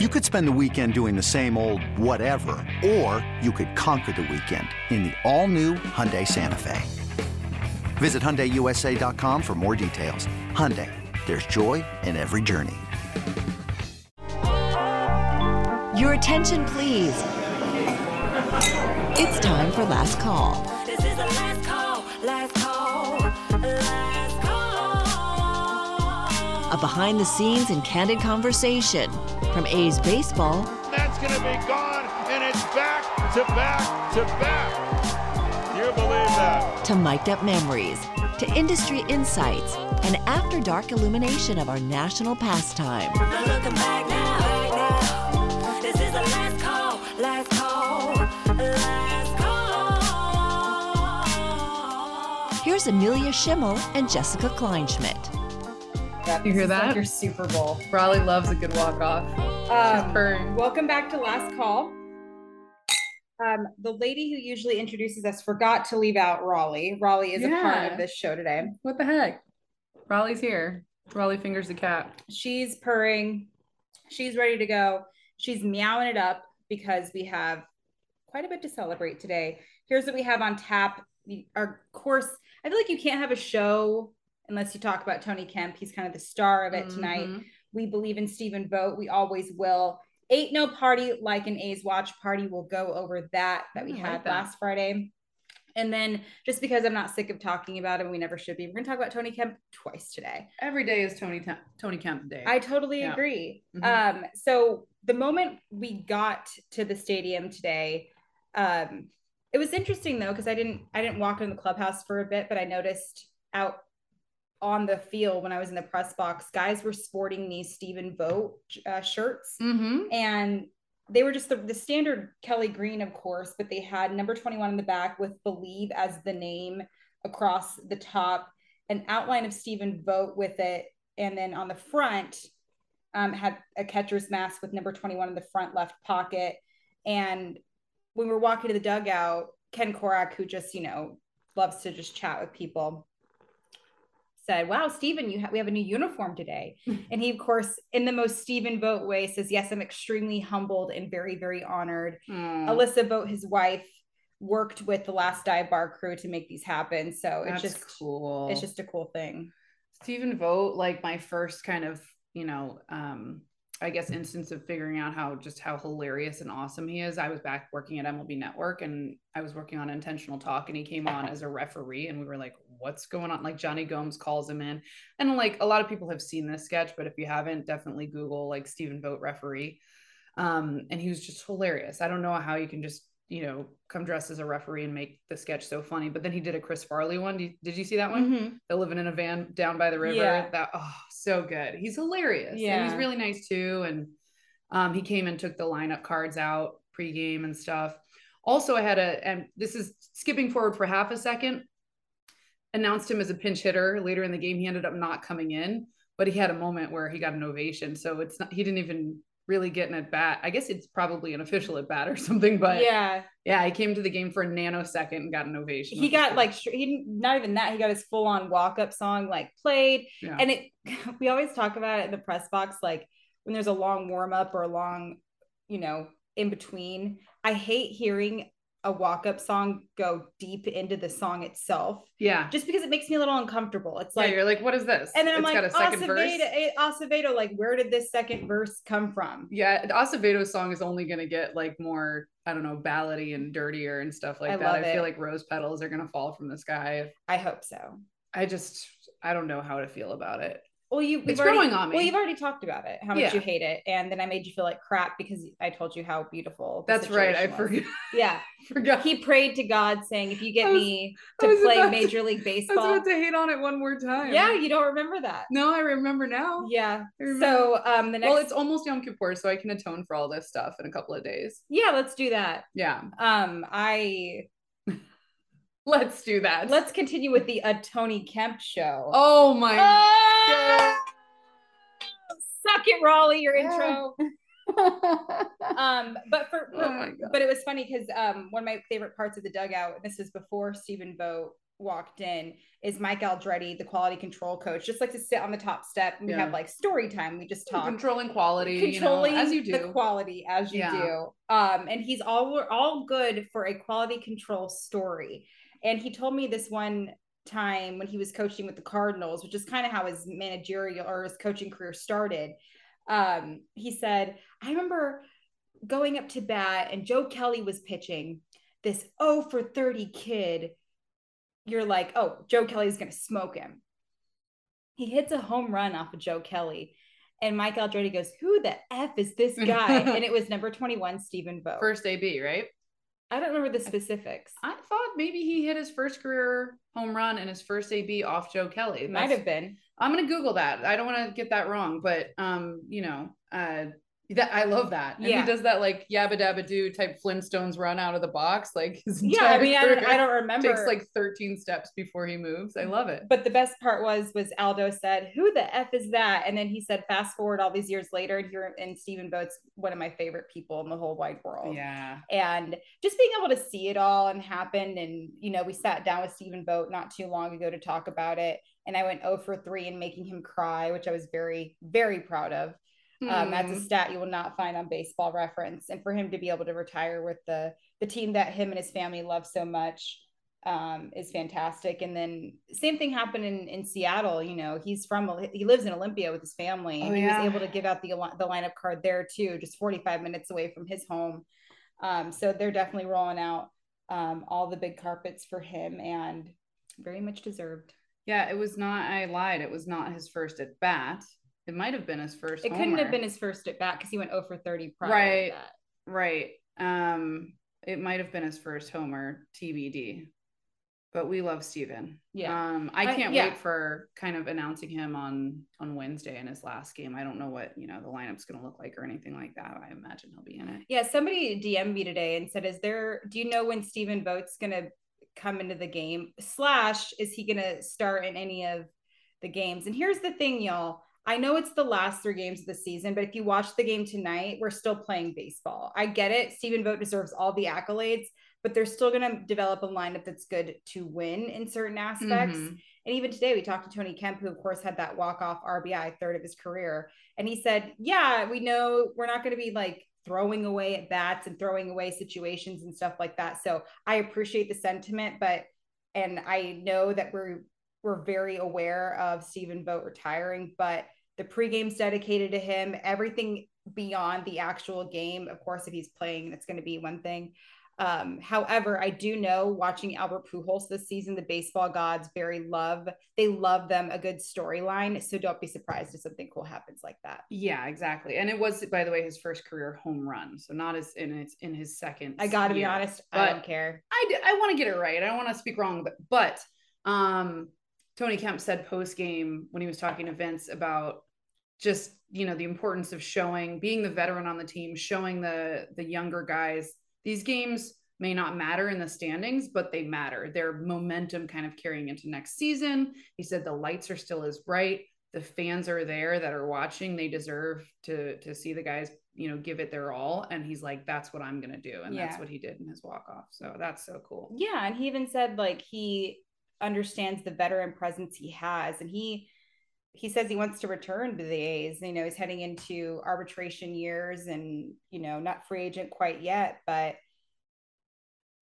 You could spend the weekend doing the same old whatever, or you could conquer the weekend in the all-new Hyundai Santa Fe. Visit HyundaiUSA.com for more details. Hyundai, there's joy in every journey. Your attention, please. It's time for Last Call. This is the last call, last call, last call. A behind-the-scenes and candid conversation from A's baseball. That's going to be gone, and it's back to back to back. You believe that? To mic'd up memories, to industry insights, and after-dark illumination of our national pastime. I'm looking back now, right now. This is the last call, last call, last call. Here's Amelia Schimmel and Jessica Kleinschmidt. You hear that? Like your Super Bowl. Raleigh loves a good walk-off. Welcome back to Last Call. The lady who usually introduces us forgot to leave out Raleigh. Raleigh is a part of this show today. What the heck? Raleigh's here. Raleigh fingers the cat. She's purring. She's ready to go. She's meowing it up because we have quite a bit to celebrate today. Here's what we have on tap. Our course, I feel like you can't have a show unless you talk about Tony Kemp. He's kind of the star of it tonight. We believe in Stephen Vogt. We always will. Ain't no party like an A's watch party. We'll go over that we had last Friday. And then just because I'm not sick of talking about him, we never should be. We're going to talk about Tony Kemp twice today. Every day is Tony Kemp day. I totally agree. So the moment we got to the stadium today, it was interesting though, because I didn't walk in the clubhouse for a bit, but I noticed out on the field when I was in the press box, guys were sporting these Stephen Vogt shirts, and they were just the standard Kelly green, of course, but they had number 21 in the back with Believe as the name across the top, an outline of Stephen Vogt with it, and then on the front had a catcher's mask with number 21 in the front left pocket. And when we were walking to the dugout, Ken Korak, who just, loves to just chat with people, said, "Wow, Stephen, we have a new uniform today." And he, of course, in the most Stephen Vogt way, says, "Yes, I'm extremely humbled and very, very honored." Alyssa Vogt, his wife, worked with the Last Dive Bar crew to make these happen. So it's just cool. It's just a cool thing. Stephen Vogt, like my first kind of, I guess instance of figuring out how hilarious and awesome he is. I was back working at MLB Network and I was working on Intentional Talk and he came on as a referee and we were like, what's going on? Like Johnny Gomes calls him in. And like a lot of people have seen this sketch, but if you haven't, definitely Google like Stephen Vogt referee. And he was just hilarious. I don't know how you can just, come dressed as a referee and make the sketch so funny. But then he did a Chris Farley one. Did you see that one? They're living in a van down by the river. Yeah. So good. He's hilarious. Yeah. And he's really nice too. And he came and took the lineup cards out pregame and stuff. Also, I had and this is skipping forward for half a second, announced him as a pinch hitter later in the game. He ended up not coming in, but he had a moment where he got an ovation. So he didn't even really get an at bat. I guess it's probably an official at bat or something, but he came to the game for a nanosecond and got an ovation. He got not even that, he got his full on walk up song like played. Yeah. And we always talk about it in the press box, like when there's a long warm up or a long, in between. I hate hearing a walk up song go deep into the song itself. Yeah. Just because it makes me a little uncomfortable. It's like, you're like, what is this? And then I'm like, Acevedo, like, where did this second verse come from? Yeah. Acevedo's song is only going to get like more, I don't know, ballady and dirtier and stuff like that. I feel like rose petals are going to fall from the sky. I hope so. I don't know how to feel about it. Well, it's growing on me. Well, you've already talked about it, how much you hate it. And then I made you feel like crap because I told you how beautiful. That's right. I forgot. Yeah. He prayed to God saying, if you get me to play Major League Baseball. I was about to hate on it one more time. Yeah. You don't remember that. No, I remember now. Yeah. So the next. Well, it's almost Yom Kippur, so I can atone for all this stuff in a couple of days. Yeah. Let's do that. Yeah. Let's do that. Let's continue with the Tony Kemp show. Oh my God. Suck it, Raleigh, your intro. But it was funny because one of my favorite parts of the dugout, this was before Stephen Vogt walked in is Mike Aldrete, the quality control coach, just like to sit on the top step and we have like story time. We just talk controlling quality, as you do the quality as you do. And he's all good for a quality control story. And he told me this one time when he was coaching with the Cardinals, which is kind of how his managerial or his coaching career started. He said, I remember going up to bat and Joe Kelly was pitching this 0 for 30 kid. You're like, oh, Joe Kelly's going to smoke him. He hits a home run off of Joe Kelly. And Mike Aldrete goes, who the F is this guy? And it was number 21, Stephen Vogt. First AB, right? I don't remember the specifics. I thought maybe he hit his first career home run and his first AB off Joe Kelly. Might have been. I'm going to Google that. I don't want to get that wrong, but that I love that. And he does that like yabba dabba doo type Flintstones run out of the box. Like his I don't remember. Takes like 13 steps before he moves. I love it. But the best part was Aldo said, "Who the F is that?" And then he said, "Fast forward all these years later, and you're in Stephen Vogt's one of my favorite people in the whole wide world." Yeah. And just being able to see it all and happen, and we sat down with Stephen Vogt not too long ago to talk about it, and I went 0 for 3 and making him cry, which I was very, very proud of. That's a stat you will not find on Baseball Reference. And for him to be able to retire with the team that him and his family love so much is fantastic. And then same thing happened in Seattle. He lives in Olympia with his family. And he was able to give out the lineup card there too, just 45 minutes away from his home. So they're definitely rolling out all the big carpets for him, and very much deserved. Yeah, it was not, I lied. It was not his first at bat. It might have been his first. It couldn't have been his first at bat because he went 0 for 30 prior to that. Right. It might have been his first homer, TBD. But we love Steven. Yeah. I can't wait for kind of announcing him on Wednesday in his last game. I don't know what, the lineup's going to look like or anything like that. I imagine he'll be in it. Yeah. Somebody DM'd me today and said, do you know when Stephen Vogt's going to come into the game? / is he going to start in any of the games? And here's the thing, y'all. I know it's the last 3 games of the season, but if you watch the game tonight, we're still playing baseball. I get it. Stephen Vogt deserves all the accolades, but they're still going to develop a lineup that's good to win in certain aspects. Mm-hmm. And even today we talked to Tony Kemp, who of course had that walk-off RBI, third of his career. And he said, we know we're not going to be like throwing away at bats and throwing away situations and stuff like that. So I appreciate the sentiment, and I know that we're very aware of Stephen Vogt retiring, but the pregame's dedicated to him. Everything beyond the actual game, of course, if he's playing, that's going to be one thing. However, I do know watching Albert Pujols this season, the baseball gods they love them a good storyline. So don't be surprised if something cool happens like that. Yeah, exactly. And it was, by the way, his first career home run. So not as in his second. I got to be honest. I don't care. I want to get it right. I don't want to speak wrong, but Tony Kemp said post-game when he was talking to Vince about just, the importance of being the veteran on the team, showing the younger guys, these games may not matter in the standings, but they matter. Their momentum kind of carrying into next season. He said the lights are still as bright. The fans are there that are watching. They deserve to see the guys, give it their all. And he's like, that's what I'm going to do. And that's what he did in his walk-off. So that's so cool. Yeah. And he even said he understands the veteran presence he has, and he says he wants to return to the A's. He's heading into arbitration years and not free agent quite yet, but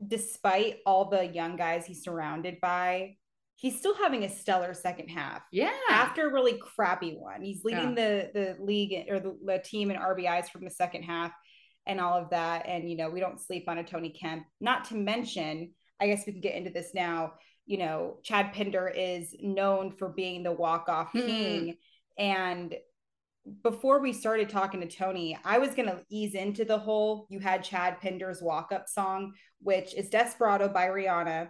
despite all the young guys he's surrounded by, he's still having a stellar second half after a really crappy one. He's leading the league or the team in RBIs from the second half and all of that, and we don't sleep on a Tony Kemp, not to mention, I guess we can get into this now, Chad Pinder is known for being the walk-off king. And before we started talking to Tony, I was going to ease into the whole, you had Chad Pinder's walk-up song, which is Desperado by Rihanna.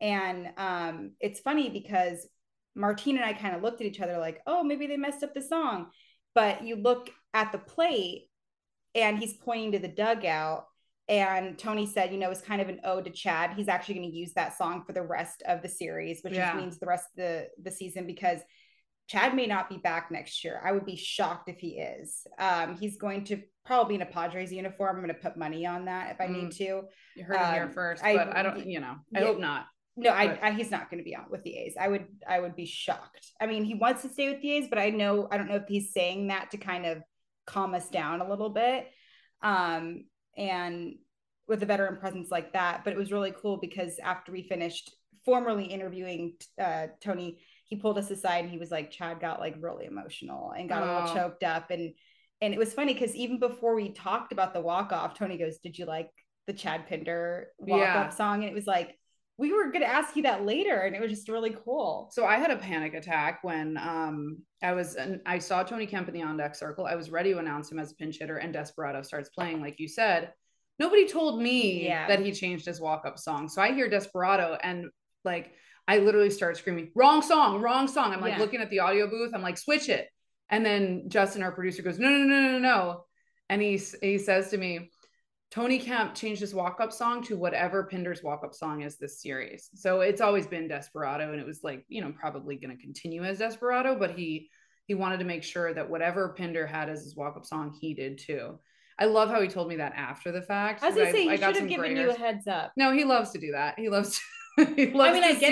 And it's funny because Martine and I kind of looked at each other like, oh, maybe they messed up the song. But you look at the plate and he's pointing to the dugout. And Tony said, it's kind of an ode to Chad. He's actually going to use that song for the rest of the series, which means the rest of the season, because Chad may not be back next year. I would be shocked if he is. He's going to probably be in a Padres uniform. I'm going to put money on that if I need to. You heard him here first, but I don't, I hope not. No, I he's not going to be on with the A's. I would be shocked. I mean, he wants to stay with the A's, but I don't know if he's saying that to kind of calm us down a little bit. And with a veteran presence like that, but it was really cool because after we finished formally interviewing Tony, he pulled us aside and he was like, Chad got like really emotional and got all choked up. And it was funny because even before we talked about the walk-off, Tony goes, did you like the Chad Pinder walk-off song? And it was like, we were going to ask you that later. And it was just really cool. So I had a panic attack when I saw Tony Kemp in the on-deck circle. I was ready to announce him as a pinch hitter and Desperado starts playing. Like you said, nobody told me that he changed his walk-up song. So I hear Desperado and like, I literally start screaming, wrong song. I'm like looking at the audio booth. I'm like, switch it. And then Justin, our producer, goes, no. And he says to me, Tony Kemp changed his walk-up song to whatever Pinder's walk-up song is this series. So it's always been Desperado. And it was like, probably going to continue as Desperado, but he wanted to make sure that whatever Pinder had as his walk-up song, he did too. I love how he told me that after the fact. As I say, he should have given you a heads up. No, he loves to do that. I get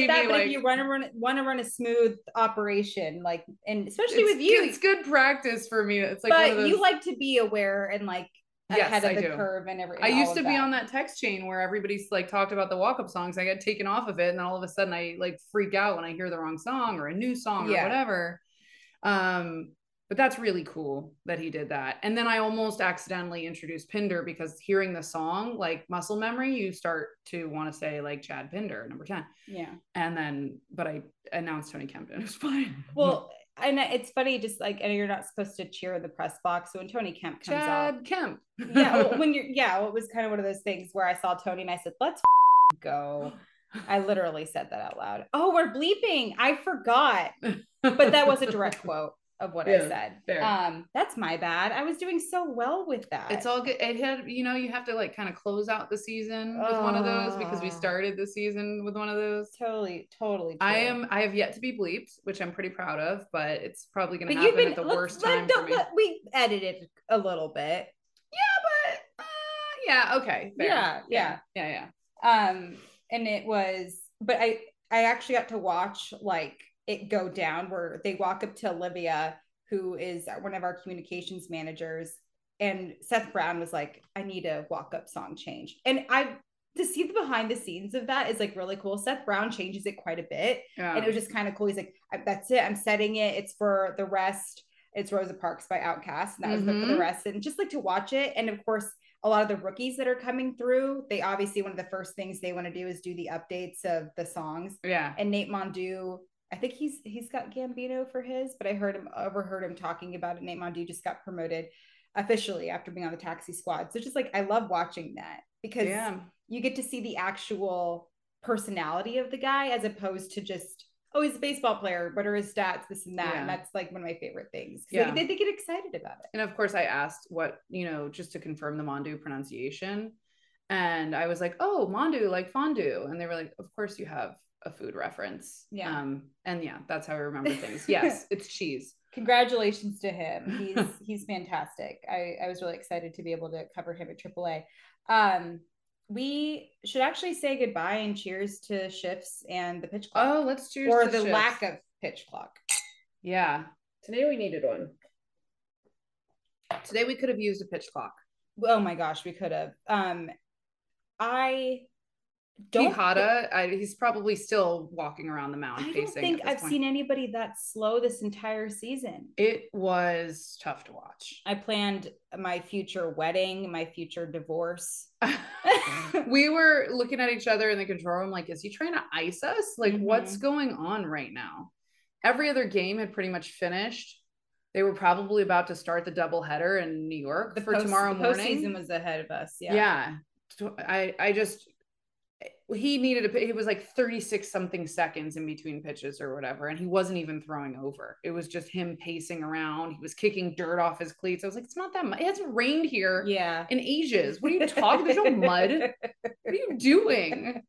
that, but if you want to run a smooth operation, like, and especially with you, it's good practice for me. It's like, but you like to be aware and like ahead of the curve and everything. I used to be on that text chain where everybody's like talked about the walk-up songs. I got taken off of it, and then all of a sudden I like freak out when I hear the wrong song or a new song or whatever. But that's really cool that he did that. And then I almost accidentally introduced Pinder because hearing the song, like muscle memory, you start to want to say like Chad Pinder, number 10. Yeah. And then, but I announced Tony Kemp. It was fine. Well, and it's funny, just like, and you're not supposed to cheer in the press box. So when Tony Kemp comes out. Chad Kemp. It was kind of one of those things where I saw Tony and I said, let's go. I literally said that out loud. Oh, we're bleeping. I forgot. But that was a direct quote of what I said. Fair. That's my bad. I was doing so well with that. It's all good. It had, you have to like kind of close out the season with one of those because we started the season with one of those. Totally. I have yet to be bleeped, which I'm pretty proud of, but it's probably going to happen at the worst time for me. We edited a little bit. Yeah, but okay. Fair. Yeah. And it was, but I actually got to watch like it go down where they walk up to Olivia, who is one of our communications managers. And Seth Brown was like, I need a walk-up song change. And to see the behind the scenes of that is like really cool. Seth Brown changes it quite a bit. Yeah. And it was just kind of cool. He's like, that's it. I'm setting it. It's for the rest. It's Rosa Parks by Outkast. And that was for the rest. And just like to watch it. And of course, a lot of the rookies that are coming through, they obviously, one of the first things they want to do is do the updates of the songs. Yeah. And Nate Mondou, I think he's got Gambino for his, but I overheard him talking about it. Nate Mondou just got promoted officially after being on the taxi squad. So just like, I love watching that because you get to see the actual personality of the guy as opposed to just, oh, he's a baseball player. What are his stats? This and that. And that's like one of my favorite things. Yeah. They get excited about it. And of course I asked what, just to confirm the Mondou pronunciation. And I was like, oh, Mondou, like fondue. And they were like, of course you have a food reference. Yeah. That's how I remember things. Yes. It's cheese. Congratulations to him. He's fantastic. I was really excited to be able to cover him at AAA. We should actually say goodbye and cheers to shifts and the pitch clock. Oh, let's cheers to the shifts. Lack of pitch clock. Yeah. Today we needed one. Today we could have used a pitch clock. Oh my gosh, we could have. Quijada, he's probably still walking around the mound. I don't think I've seen anybody that slow this entire season. It was tough to watch. I planned my future wedding, my future divorce. We were looking at each other in the control room like, is he trying to ice us? Like, what's going on right now? Every other game had pretty much finished. They were probably about to start the doubleheader in New York tomorrow morning. The postseason was ahead of us. Yeah. He was like 36 something seconds in between pitches or whatever. And he wasn't even throwing over. It was just him pacing around. He was kicking dirt off his cleats. I was like, it's not that much. It hasn't rained here in ages. What are you talking? There's no mud. What are you doing?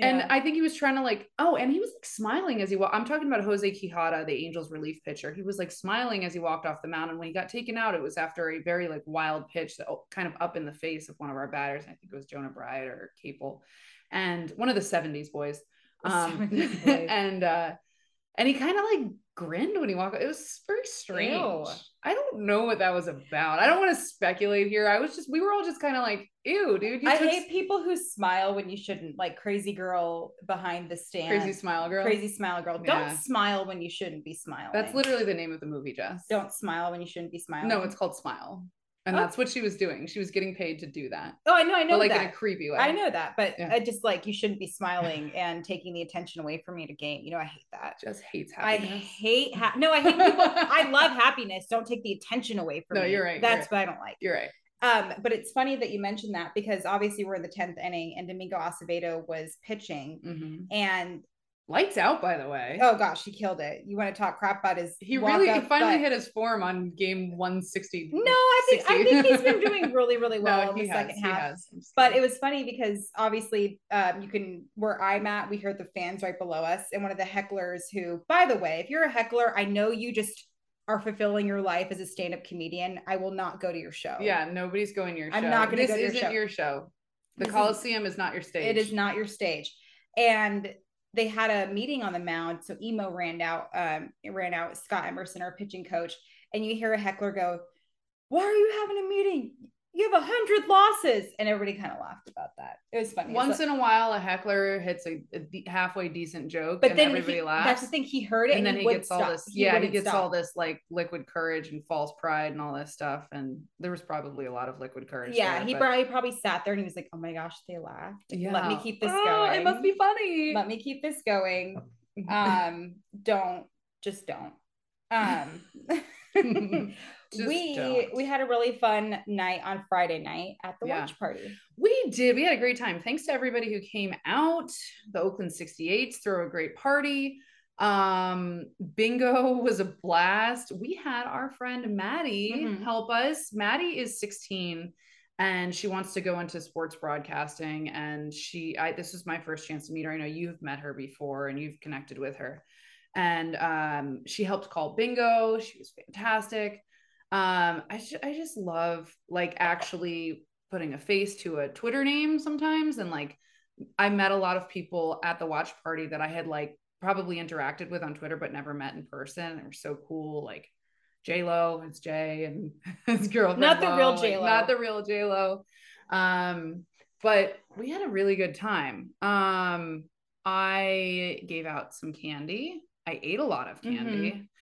And I think he was trying to like, oh, and he was like smiling as he walked. I'm talking about Jose Quijada, the Angels relief pitcher. He was like smiling as he walked off the mound. And when he got taken out, it was after a very like wild pitch that kind of up in the face of one of our batters. I think it was Jonah Bride or Capel, and one of the 70s boys. And he kind of like grinned when he walked. It was very strange. Ew. I don't know what that was about. I don't want to speculate here. We were all just kind of like, ew, dude. I hate people who smile when you shouldn't, like crazy girl behind the stand. Crazy smile girl. Yeah. Don't smile when you shouldn't be smiling. That's literally the name of the movie, Jess. Don't smile when you shouldn't be smiling. No, it's called Smile. And that's what she was doing. She was getting paid to do that. Oh, I know. But like that. In a creepy way. I know that, but I just like, you shouldn't be smiling and taking the attention away from me to game. You know, I hate that. Just hates happiness. I hate people. I love happiness. Don't take the attention away from me. No, you're right. That's what I don't like. You're right. But it's funny that you mentioned that, because obviously we're in the 10th inning and Domingo Acevedo was pitching and lights out, by the way. Oh gosh, he killed it. You want to talk crap about his? He finally hit his form on game 160. No, I think he's been doing really, really well in the second half. But it was funny because obviously, where I'm at, we heard the fans right below us, and one of the hecklers, who, by the way, if you're a heckler, I know you just are fulfilling your life as a stand-up comedian. I will not go to your show. Yeah, nobody's going to your show. I'm not going to go to your show. This isn't your show. The Coliseum is not your stage. It is not your stage, and they had a meeting on the mound. So Emo ran out, Scott Emerson, our pitching coach. And you hear a heckler go, why are you having a meeting? You have 100 losses. And everybody kind of laughed about that. It was funny. Once in a while, a heckler hits a halfway decent joke, but then everybody laughs. That's the thing. He heard it. And then he gets all this like liquid courage and false pride and all this stuff. And there was probably a lot of liquid courage. Yeah. There, he probably sat there and he was like, oh my gosh, they laughed. Yeah. Let me keep this going. It must be funny. Let me keep this going. We had a really fun night on Friday night at the watch party. We did. We had a great time. Thanks to everybody who came out. The Oakland 68s threw a great party. Bingo was a blast. We had our friend Maddie help us. Maddie is 16 and she wants to go into sports broadcasting. And this was my first chance to meet her. I know you've met her before and you've connected with her. And she helped call bingo. She was fantastic. I just love like actually putting a face to a Twitter name sometimes. And like, I met a lot of people at the watch party that I had like probably interacted with on Twitter, but never met in person. They were so cool. Like J-Lo, it's Jay and his girlfriend. Not the real J-Lo. But we had a really good time. I gave out some candy. I ate a lot of candy.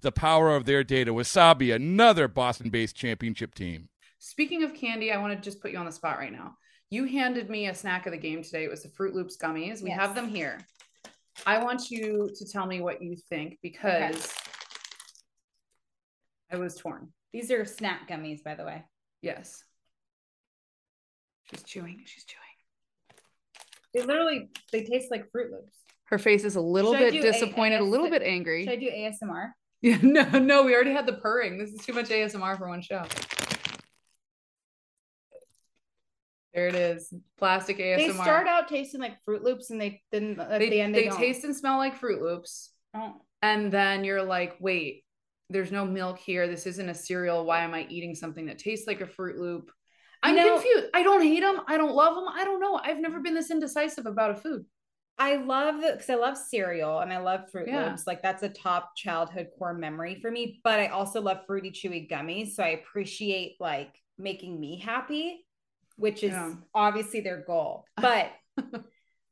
the power of their data. Wasabi, another Boston-based championship team. Speaking of candy, I want to just put you on the spot right now. You handed me a snack of the game today. It was the Froot Loops gummies. We have them here. I want you to tell me what you think, because I was torn. These are snack gummies, by the way. Yes. She's chewing. They taste like Froot Loops. Her face is a little bit disappointed, a little bit angry. Should I do ASMR? Yeah, no, we already had the purring. This is too much ASMR for one show. There it is. Plastic ASMR. They start out tasting like Froot Loops, and then at the end they taste and smell like Froot Loops. Oh. And then you're like, wait, there's no milk here. This isn't a cereal. Why am I eating something that tastes like a Froot Loop? I'm confused. I don't hate them. I don't love them. I don't know. I've never been this indecisive about a food. I love that because I love cereal and I love Froot Loops. Like that's a top childhood core memory for me, but I also love fruity chewy gummies. So I appreciate like making me happy, which is obviously their goal, but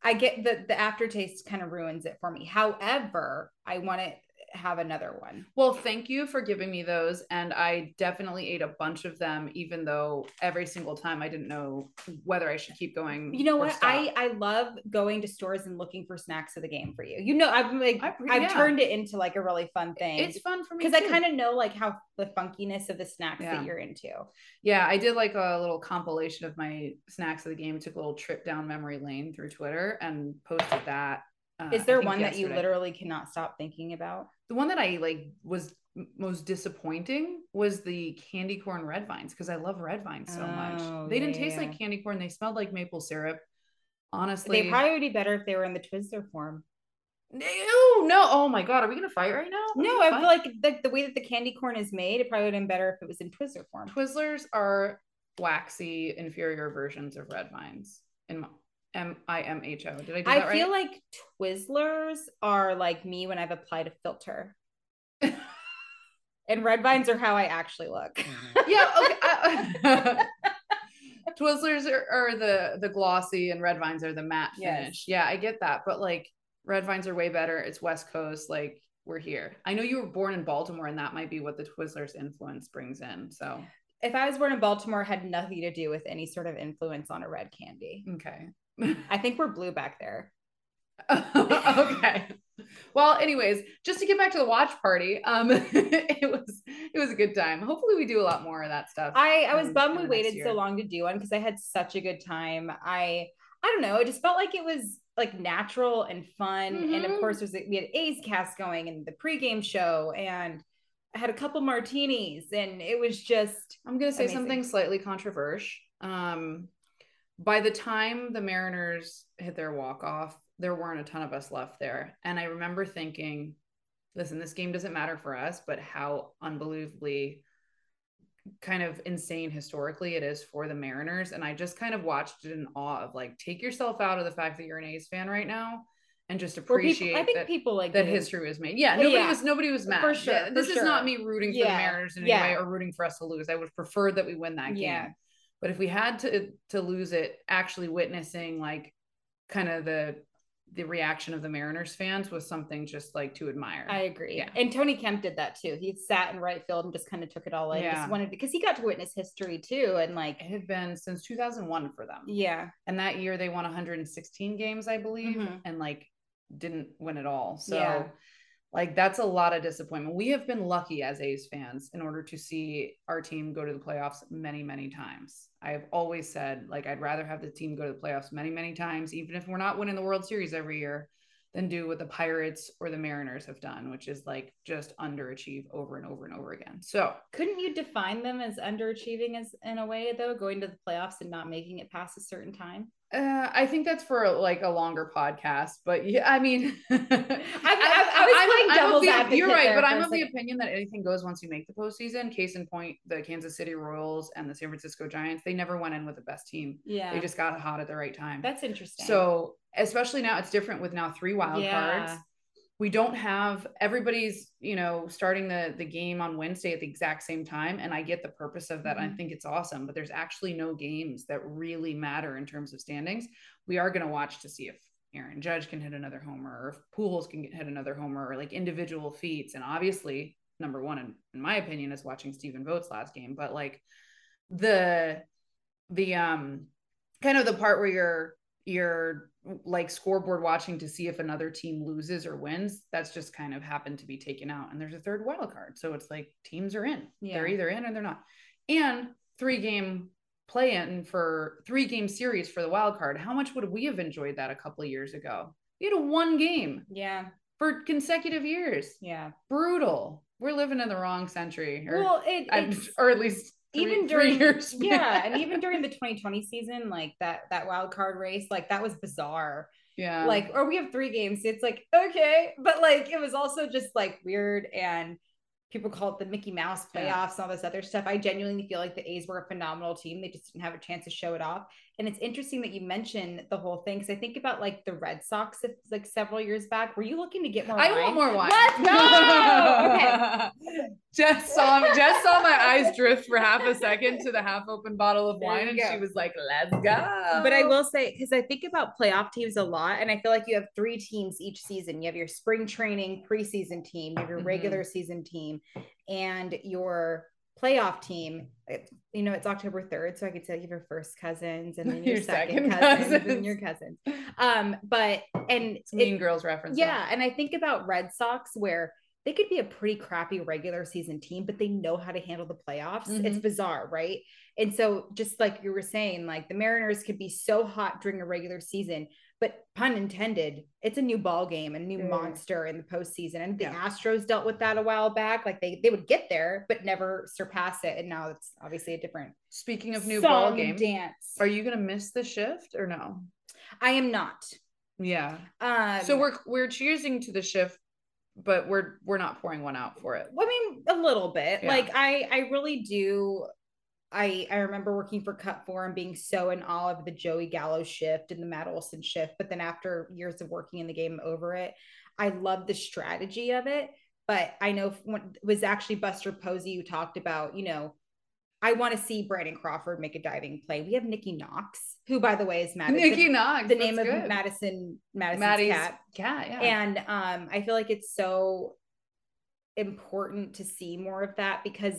I get the aftertaste kind of ruins it for me. However, I want to have another one. Well, thank you for giving me those. And I definitely ate a bunch of them, even though every single time I didn't know whether I should keep going. You know what? Stop. I love going to stores and looking for snacks of the game for you. You know, I've turned it into like a really fun thing. It's fun for me because I kind of know like how the funkiness of the snacks that you're into. Yeah. I did like a little compilation of my snacks of the game. Took a little trip down memory lane through Twitter and posted that. Is there one that you literally cannot stop thinking about? The one that I like was most disappointing was the candy corn red vines. Cause I love red vines so much. They didn't taste like candy corn. They smelled like maple syrup. Honestly, they probably would be better if they were in the Twizzler form. No. Oh my God. Are we going to fight right now? No, I feel like the way that the candy corn is made, it probably would have been better if it was in Twizzler form. Twizzlers are waxy, inferior versions of red vines in my M-I-M-H-O. Did I do that right? I feel like Twizzlers are like me when I've applied a filter. And red vines are how I actually look. Yeah. Okay. Twizzlers are the glossy and red vines are the matte finish. Yes. Yeah, I get that. But like red vines are way better. It's West Coast. Like we're here. I know you were born in Baltimore and that might be what the Twizzlers influence brings in. So if I was born in Baltimore, it had nothing to do with any sort of influence on a red candy. Okay. I think we're blue back there. Okay. Well, anyways, just to get back to the watch party, it was a good time. Hopefully we do a lot more of that stuff. I was bummed we waited so long to do one because I had such a good time. I don't know. It just felt like it was like natural and fun. Mm-hmm. And of course we had A's Cast going and the pregame show and I had a couple martinis and it was just, I'm going to say amazing. Something slightly controversial. By the time the Mariners hit their walk-off, there weren't a ton of us left there. And I remember thinking, listen, this game doesn't matter for us, but how unbelievably kind of insane historically it is for the Mariners. And I just kind of watched it in awe of like, take yourself out of the fact that you're an A's fan right now and just appreciate that history was made. Yeah, nobody was mad. For sure. Yeah, this is not me rooting for the Mariners in any way or rooting for us to lose. I would prefer that we win that game. Yeah. But if we had to lose it, actually witnessing like kind of the reaction of the Mariners fans was something just like to admire. I agree. Yeah. And Tony Kemp did that too. He sat in right field and just kind of took it all in. Just wanted, because he got to witness history too. And like, it had been since 2001 for them. Yeah. And that year they won 116 games, I believe, and like didn't win at all. So like that's a lot of disappointment. We have been lucky as A's fans in order to see our team go to the playoffs many, many times. I've always said like, I'd rather have the team go to the playoffs many, many times, even if we're not winning the World Series every year, than do what the Pirates or the Mariners have done, which is like just underachieve over and over and over again. So couldn't you define them as underachieving as in a way though, going to the playoffs and not making it past a certain time? I think that's for like a longer podcast, but yeah, I mean, I was playing devil's advocate. You're right, but I'm of the opinion that anything goes once you make the postseason. Case in point, the Kansas City Royals and the San Francisco Giants, they never went in with the best team. Yeah. They just got hot at the right time. That's interesting. So especially now it's different with now 3 wild cards. We don't have everybody's, you know, starting the game on Wednesday at the exact same time. And I get the purpose of that. I think it's awesome, but there's actually no games that really matter in terms of standings. We are going to watch to see if Aaron Judge can hit another homer or if Pujols can hit another homer or like individual feats. And obviously number one, in my opinion, is watching Stephen Vogt's last game, but like the kind of the part where you're like scoreboard watching to see if another team loses or wins, that's just kind of happened to be taken out. And there's a third wild card. So it's like teams are in, they're either in or they're not. And 3-game play in for 3-game series for the wild card. How much would we have enjoyed that a couple of years ago? We had a 1 game for consecutive years. Yeah. Brutal. We're living in the wrong century and even during the 2020 season, like that wild card race, like that was bizarre. Yeah. Like, or we have 3 games. It's like, okay. But like, it was also just like weird. And people call it the Mickey Mouse playoffs and all this other stuff. I genuinely feel like the A's were a phenomenal team. They just didn't have a chance to show it off. And it's interesting that you mentioned the whole thing, because I think about like the Red Sox, like several years back. Were you looking to get more wine? I want more wine. Let's go! Okay. Just saw my eyes drift for half a second to the half open bottle of wine, and she was like, let's go. But I will say, because I think about playoff teams a lot, and I feel like you have three teams each season. You have your spring training preseason team, you have your regular season team, and your playoff team. You know, it's October 3rd, so I could say you have your first cousins, and then your second cousins and your cousins. Mean Girls reference. Yeah. That. And I think about Red Sox, where they could be a pretty crappy regular season team, but they know how to handle the playoffs. It's bizarre, right? And so just like you were saying, like the Mariners could be so hot during a regular season, but pun intended, it's a new ball game, a new monster in the postseason. And the Astros dealt with that a while back. Like they would get there, but never surpass it. And now it's obviously a different. Speaking of new ball game, dance. Are you going to miss the shift or no? I am not. Yeah. So we're choosing to the shift, but we're not pouring one out for it. I mean, a little bit. Yeah. Like I really do. I remember working for Cut 4 and being so in awe of the Joey Gallo shift and the Matt Olson shift. But then after years of working in the game over it, I love the strategy of it. But I know it was actually Buster Posey who talked about, you know, I want to see Brandon Crawford make a diving play. We have Nikki Knox, who, by the way, is Madison. Nikki Knox, the name of Madison's cat. Yeah. And I feel like it's so important to see more of that, because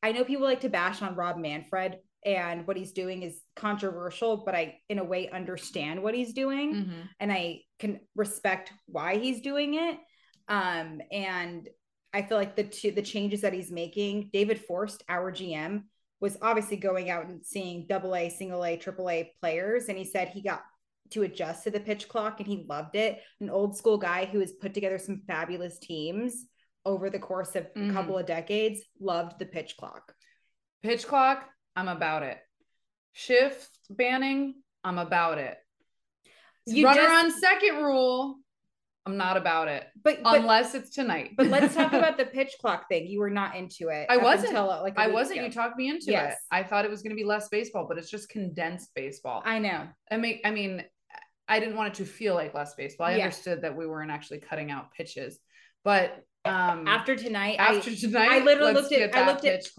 I know people like to bash on Rob Manfred, and what he's doing is controversial, but I, in a way, understand what he's doing, and I can respect why he's doing it. And I feel like the changes that he's making, David Forst, our GM, was obviously going out and seeing AA, single A, triple A players. And he said he got to adjust to the pitch clock and he loved it. An old school guy who has put together some fabulous teams over the course of a couple of decades, loved the pitch clock. Pitch clock, I'm about it. Shift banning, I'm about it. Runner on second rule, I'm not about it, but unless it's tonight. But let's talk about the pitch clock thing. You were not into it. I wasn't. Until, like, I wasn't. Ago. You talked me into it. I thought it was going to be less baseball, but it's just condensed baseball. I know. I mean, I didn't want it to feel like less baseball. I understood that we weren't actually cutting out pitches, but after tonight, I literally looked at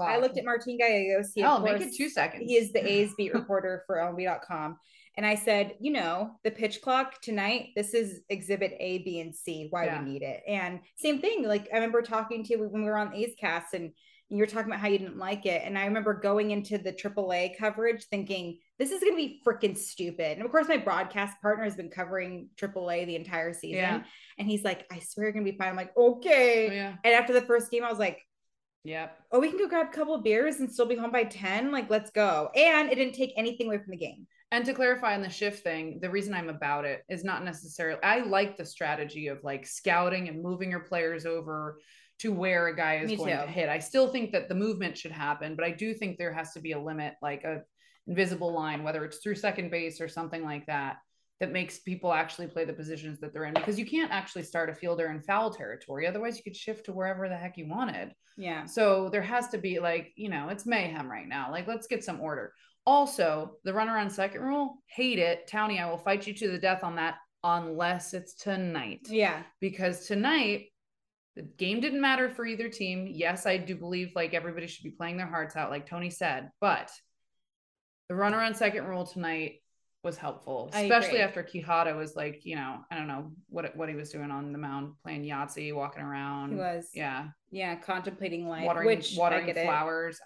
Martin Gallegos. Make it 2 seconds. He is the A's beat reporter for MLB.com. And I said, you know, the pitch clock tonight, this is exhibit A, B, and C, why we need it. And same thing. Like I remember talking to you when we were on A's Cast, and you were talking about how you didn't like it. And I remember going into the AAA coverage thinking, this is going to be freaking stupid. And of course, my broadcast partner has been covering AAA the entire season. Yeah. And he's like, I swear you're going to be fine. I'm like, okay. Yeah. And after the first game, I was like, we can go grab a couple of beers and still be home by 10. Like, let's go. And it didn't take anything away from the game. And to clarify on the shift thing, the reason I'm about it is not necessarily, I like the strategy of like scouting and moving your players over to where a guy is going to hit. I still think that the movement should happen, but I do think there has to be a limit, like a invisible line, whether it's through second base or something like that, that makes people actually play the positions that they're in, because you can't actually start a fielder in foul territory. Otherwise you could shift to wherever the heck you wanted. Yeah. So there has to be like, you know, it's mayhem right now. Like, let's get some order. Also, the runner on second rule, hate it. Townie, I will fight you to the death on that, unless it's tonight. Yeah. Because tonight, the game didn't matter for either team. Yes, I do believe like everybody should be playing their hearts out, like Tony said, but the runner on second rule tonight was helpful, especially after Quijada was like, you know, I don't know what he was doing on the mound, playing Yahtzee, walking around. He was. Yeah. Yeah. Contemplating life. Watering flowers.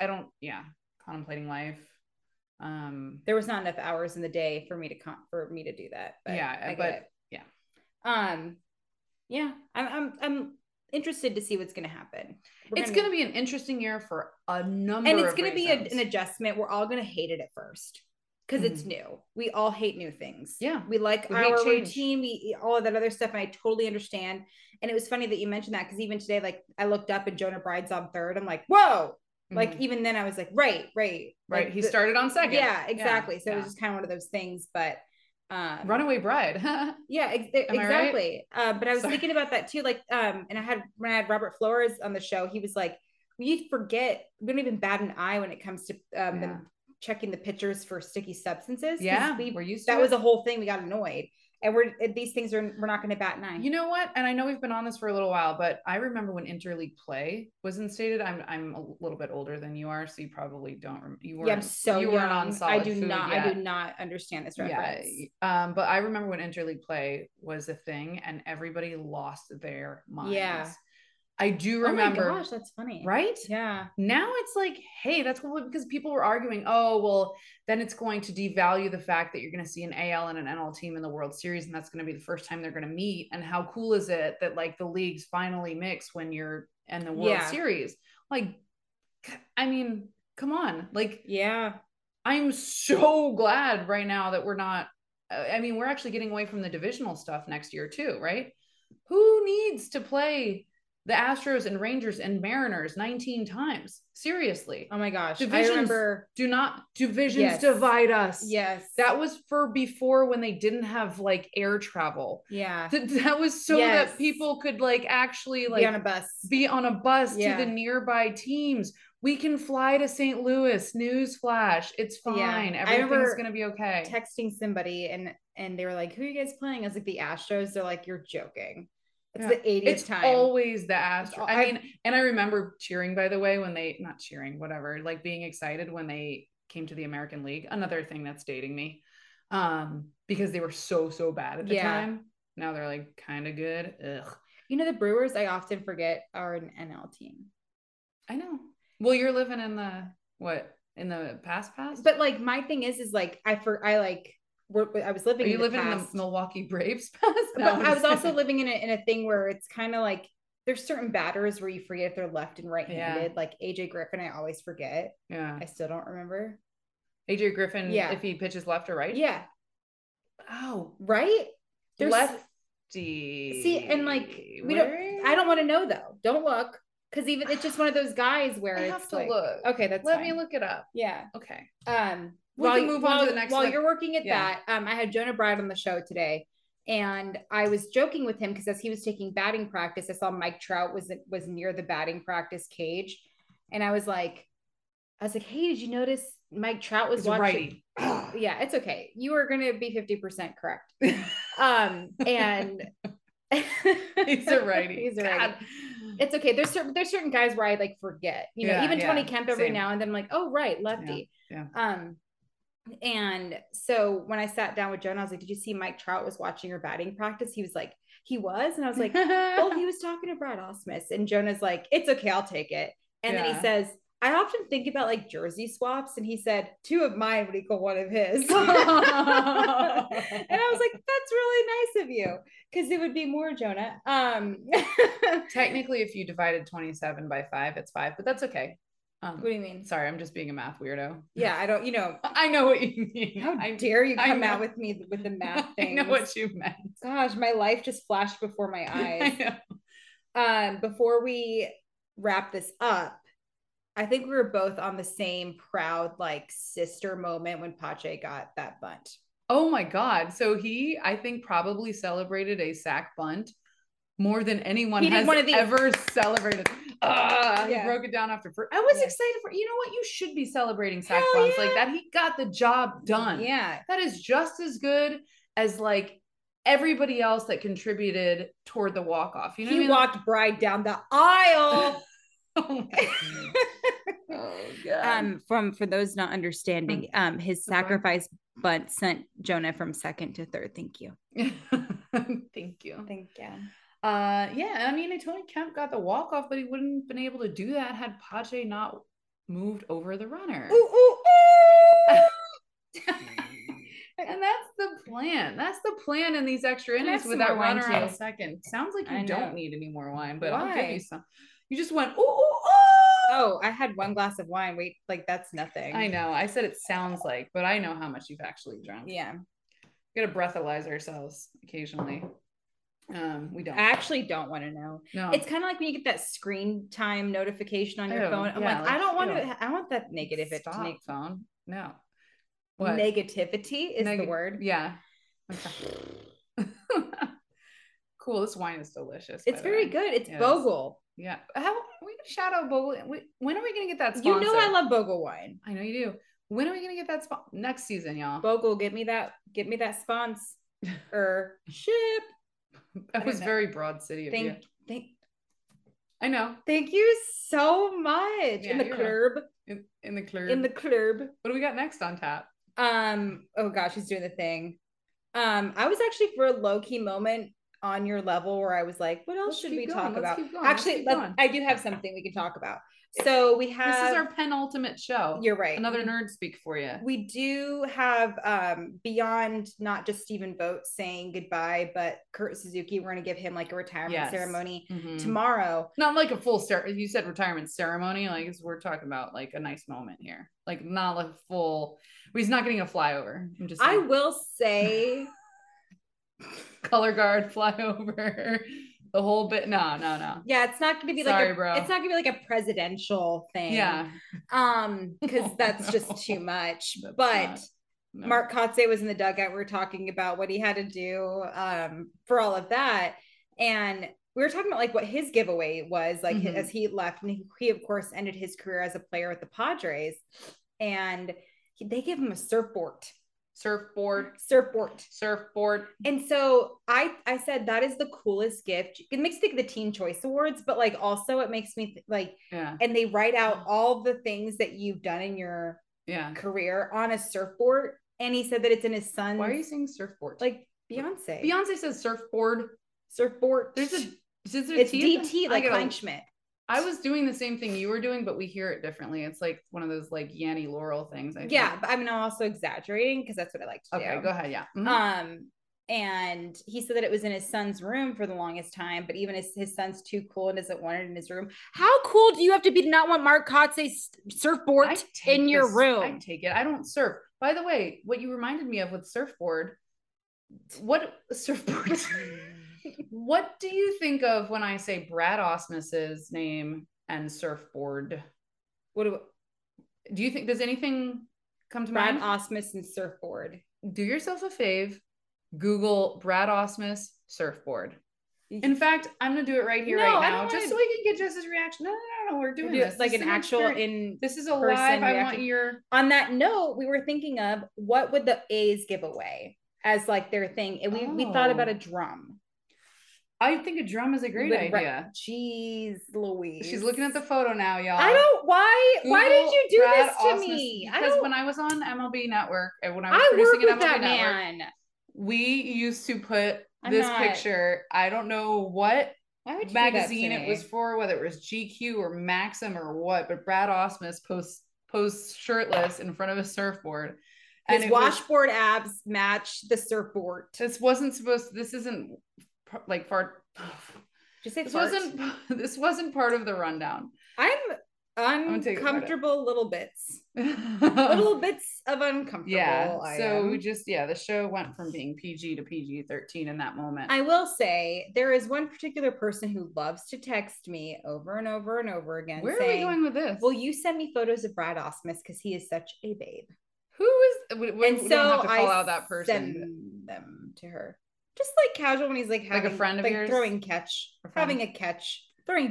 Contemplating life. There was not enough hours in the day for me to do that. But I'm interested to see what's going to happen. It's going to be an interesting year for a number of reasons. And it's going to be an adjustment. We're all going to hate it at first, because it's new. We all hate new things. Yeah. We like our routine, all of that other stuff. And I totally understand. And it was funny that you mentioned that, because even today, like I looked up and Jonah Bride's on third. I'm like, whoa. Like, even then I was like, right. Like, he started on second. Yeah, exactly. Yeah. So it was just kind of one of those things, but Runaway bride. Yeah, exactly. Right? But I was thinking about that too. Like, and when I had Robert Flores on the show, he was like, we don't even bat an eye when it comes to checking the pitchers for sticky substances. Yeah. We're used to that. That was a whole thing. We got annoyed. And we're not going to bat an eye. You know what? And I know we've been on this for a little while, but I remember when interleague play was instated. I'm a little bit older than you are, so you probably don't. You weren't. Yeah, I'm so you young. Weren't on solid I do food not. Yet. I do not understand this reference. Yeah. But I remember when interleague play was a thing, and everybody lost their minds. Yeah. I do remember. Oh my gosh, that's funny. Right? Yeah. Now it's like, hey, that's cool, because people were arguing, oh, well, then it's going to devalue the fact that you're going to see an AL and an NL team in the World Series, and that's going to be the first time they're going to meet. And how cool is it that like the leagues finally mix when you're in the World Series? Like, I mean, come on. Like, yeah, I'm so glad right now that we're not, I mean, we're actually getting away from the divisional stuff next year too, right? Who needs to play the Astros and Rangers and Mariners 19 times? Seriously. Oh my gosh. Divisions divide us. Yes. That was for before, when they didn't have like air travel. Yeah. That was so that people could like actually like be on a bus to the nearby teams. We can fly to St. Louis. Newsflash. It's fine. Yeah. Everything's going to be okay. Texting somebody and they were like, who are you guys playing? I was like, the Astros. They're like, you're joking. It's the 80th time. It's always the Astros. I mean, and I remember cheering, by the way, like being excited when they came to the American League. Another thing that's dating me, because they were so bad at the time. Now they're like kind of good. Ugh. You know, the Brewers, I often forget, are an NL team. I know. Well, you're living in the past. But like, my thing is like, I was living. Are you living in the Milwaukee Braves past? No, but I was also living in a thing where it's kind of like there's certain batters where you forget if they're left and right handed. Yeah. Like AJ Griffin, I always forget. Yeah, I still don't remember AJ Griffin. Yeah, if he pitches left or right. Yeah. Oh, right. There's lefty. See, and like I don't want to know though. Don't look, because even it's just one of those guys where I have to like, look. Okay, let me look it up. Yeah. Okay. While you're working at that, I had Jonah Bride on the show today, and I was joking with him because as he was taking batting practice, I saw Mike Trout was near the batting practice cage, and I was like, hey, did you notice Mike Trout was watching? Yeah, it's okay. You are going to be 50% correct. And he's a righty. He's a righty. It's okay. There's certain guys where I like forget. You know, even Tony Kemp every now and then. I'm like, oh right, lefty. Yeah. Yeah. And so when I sat down with Jonah, I was like, did you see Mike Trout was watching your batting practice? He was like, he was. And I was like, well, he was talking to Brad Ausmus. And Jonah's like, it's okay, I'll take it. And then he says, I often think about like jersey swaps. And he said, 2 of mine would equal 1 of his. And I was like, that's really nice of you. Cause it would be more, Jonah. Technically, if you divided 27 by 5, it's 5, but that's okay. What do you mean? Sorry, I'm just being a math weirdo. Yeah, I don't, you know. I know what you mean. How dare you come out with me with the math thing? I know what you meant. Gosh, my life just flashed before my eyes. I know. Before we wrap this up, I think we were both on the same proud, like, sister moment when Pache got that bunt. Oh, my God. So he, I think, probably celebrated a sack bunt more than anyone has ever celebrated. He broke it down after first. I was excited for, you know what? You should be celebrating sack bunts like that. He got the job done. Yeah. That is just as good as like everybody else that contributed toward the walk-off. You know what I mean? Walked Bride down the aisle. Oh my God. Oh, God. For those not understanding, his sacrifice bunt sent Jonah from second to third. Thank you. Thank you. Thank you. I mean, Tony Kemp got the walk off, but he wouldn't have been able to do that had Pache not moved over the runner. Ooh, ooh, ooh. And that's the plan. That's the plan in these extra innings with that runner on second. Sounds like you don't need any more wine, but I'll give you some. You just went, ooh, ooh, ooh. Oh, I had 1 glass of wine. Wait, like that's nothing. I know. I said it sounds like, but I know how much you've actually drunk. Yeah. We gotta breathalyze ourselves occasionally. We don't. I actually don't want to know. No. It's kind of like when you get that screen time notification on your phone. I'm like, I don't want to. I want that negative phone. No. What? Negativity is the word. Yeah. Okay. Cool. This wine is delicious. It's very good. It's Bogle. Yeah. How are we going to shout out Bogle? When are we going to get that sponsor? You know I love Bogle wine. I know you do. When are we going to get that sponsor? Next season, y'all. Bogle, get me that sponsor. Ship. That was very broad city of you. I know. Thank you so much. Yeah, in the club. What do we got next on tap? Oh gosh, he's doing the thing. I was actually for a low-key moment on your level where I was like, what else should we talk about? Actually, I do have something we can talk about. So we have, this is our penultimate show. You're right. Another nerd speak for you. We do have, beyond not just Stephen Vogt saying goodbye, but Kurt Suzuki, we're going to give him like a retirement ceremony tomorrow. Not like a full ceremony. You said retirement ceremony. Like we're talking about like a nice moment here. Like not a full, he's not getting a flyover. I'm just saying. I will say color guard flyover. The whole bit. No. Yeah. It's not going to be it's not gonna be like a presidential thing. Yeah. Cause that's just too much, but Mark Kotsay was in the dugout. We were talking about what he had to do, for all of that. And we were talking about like what his giveaway was like as he left, and he of course ended his career as a player with the Padres, and they gave him a surfboard. And so I said that is the coolest gift. It makes me think of the Teen Choice Awards, but like also it makes me and they write out all the things that you've done in your career on a surfboard. And he said that it's in his son's. Why are you saying surfboard? Like Beyonce. Beyonce says surfboard. There's a it's DT like Kleinschmidt. I was doing the same thing you were doing, but we hear it differently. It's like one of those like Yanny Laurel things. I think. But I mean, I'm also exaggerating because that's what I like to do. Okay, go ahead. Yeah. Mm-hmm. And he said that it was in his son's room for the longest time, but even his son's too cool and doesn't want it in his room. How cool do you have to be to not want Mark Kotsay's surfboard in your room? I take it. I don't surf. By the way, what you reminded me of with surfboard, what do you think of when I say Brad Ausmus's name and surfboard? Do you think, does anything come to mind? Brad Ausmus and surfboard. Do yourself a fave. Google Brad Ausmus surfboard. In fact, I'm going to do it right here, so we can get Jess's reaction. No, we're doing this. Like an actual in. This is a live. I want your. On that note, we were thinking of what would the A's give away as like their thing, and we thought about a drum. I think a drum is a great idea. Jeez Louise. She's looking at the photo now, y'all. Why did you do this to me? Because when I was on MLB Network, and when I was producing an MLB Network, we used to put this picture. I don't know what magazine it was for, whether it was GQ or Maxim or what, but Brad Ausmus posts shirtless in front of a surfboard. His washboard abs match the surfboard. This isn't... like fart. Just say this wasn't part of the rundown. I'm uncomfortable little bits. Little bits of uncomfortable. Yeah. So the show went from being PG to PG-13 in that moment. I will say there is one particular person who loves to text me over and over and over again. Where are we going with this? Will you send me photos of Brad Ausmus because he is such a babe? Who is? We don't have to call out that person. Send them to her. Just like casual when he's like having a friend of yours? Throwing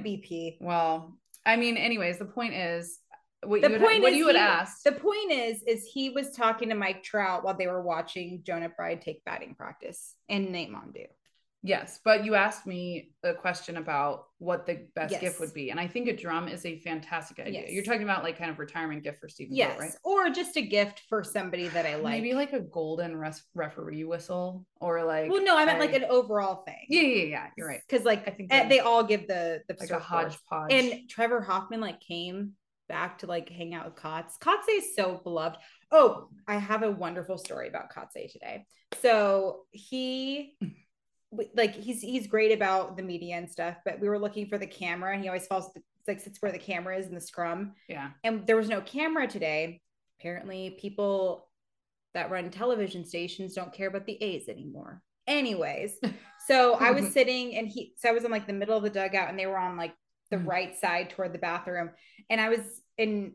BP. Well, I mean, anyways, the point is what you had asked. The point is he was talking to Mike Trout while they were watching Jonah Bride take batting practice and Nate Mondou. Yes. But you asked me a question about what the best gift would be. And I think a drum is a fantastic idea. Yes. You're talking about like kind of retirement gift for Stephen. Yes. Bolt, right? Or just a gift for somebody that I like. Maybe like a golden referee whistle or like. Well, no, I meant like an overall thing. Yeah. You're right. Cause like, I think they all give the like a hodgepodge. And Trevor Hoffman like came back to like hang out with Kots. Kotsay is so beloved. Oh, I have a wonderful story about Kotsay today. So he... like he's great about the media and stuff, but we were looking for the camera and he always sits where the camera is in the scrum. Yeah. And there was no camera today. Apparently people that run television stations don't care about the A's anymore. Anyways. So I was sitting and I was in like the middle of the dugout and they were on like the right side toward the bathroom. And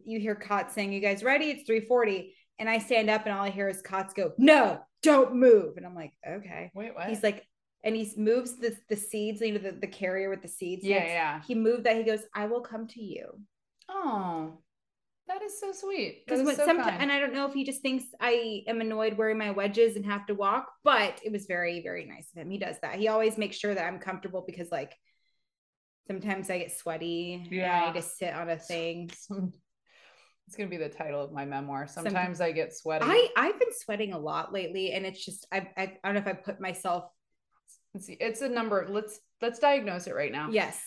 you hear Cot saying, "You guys ready? It's 3:40. And I stand up and all I hear is Kotz go, no, don't move. And I'm like, okay. Wait, what? He's like, and he moves the seeds, you know, the carrier with the seeds. Yeah, yeah. He moved that. He goes, I will come to you. Oh, that is so sweet. Because so and I don't know if he just thinks I am annoyed wearing my wedges and have to walk, but it was very, very nice of him. He does that. He always makes sure that I'm comfortable because like sometimes I get sweaty. Yeah. And I just sit on a thing. It's going to be the title of my memoir. Sometimes I get sweaty. I've been sweating a lot lately, and it's just, I don't know if I put myself. Let's see. It's a number. Let's diagnose it right now. Yes.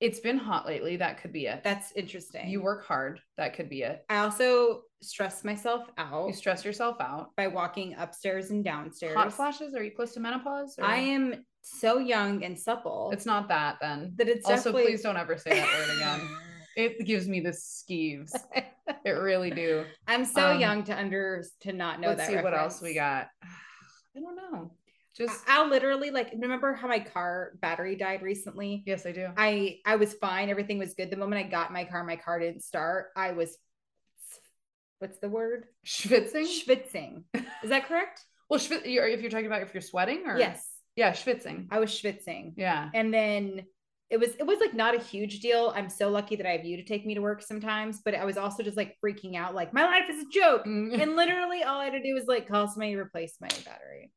It's been hot lately. That could be it. That's interesting. You work hard. That could be it. I also stress myself out. You stress yourself out by walking upstairs and downstairs. Hot flashes. Are you close to menopause? Or? I am so young and supple. It's not that then. That it's also, definitely... please don't ever say that word again. It gives me the skeeves. It really do. I'm so young to not know that. Let's see what else we got. I don't know. Just I'll literally like, remember how my car battery died recently? Yes, I do. I was fine. Everything was good. The moment I got my car didn't start. I was, what's the word? Schwitzing. Is that correct? Well, if you're talking about if you're sweating or? Yes. Yeah. Schwitzing. I was schwitzing. Yeah. And then it was like not a huge deal. I'm so lucky that I have you to take me to work sometimes, but I was also just like freaking out. Like my life is a joke. And literally all I had to do was like call somebody to replace my battery,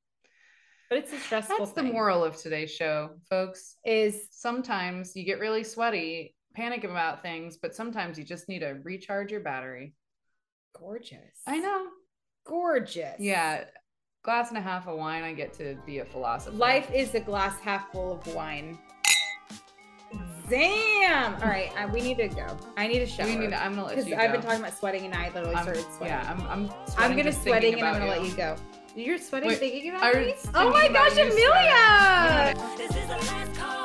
but it's a stressful That's thing. The moral of today's show, folks, is sometimes you get really sweaty, panic about things, but sometimes you just need to recharge your battery. Gorgeous. I know. Gorgeous. Yeah. Glass and a half of wine. I get to be a philosopher. Life is a glass half full of wine. Damn. All right. We need to go. I need to shower. I'm going to let you go. Because I've been talking about sweating and I literally started sweating. Yeah, I'm going to sweating and I'm going to let you go. You're sweating thinking about me? Oh my gosh, Amelia. This is the last call.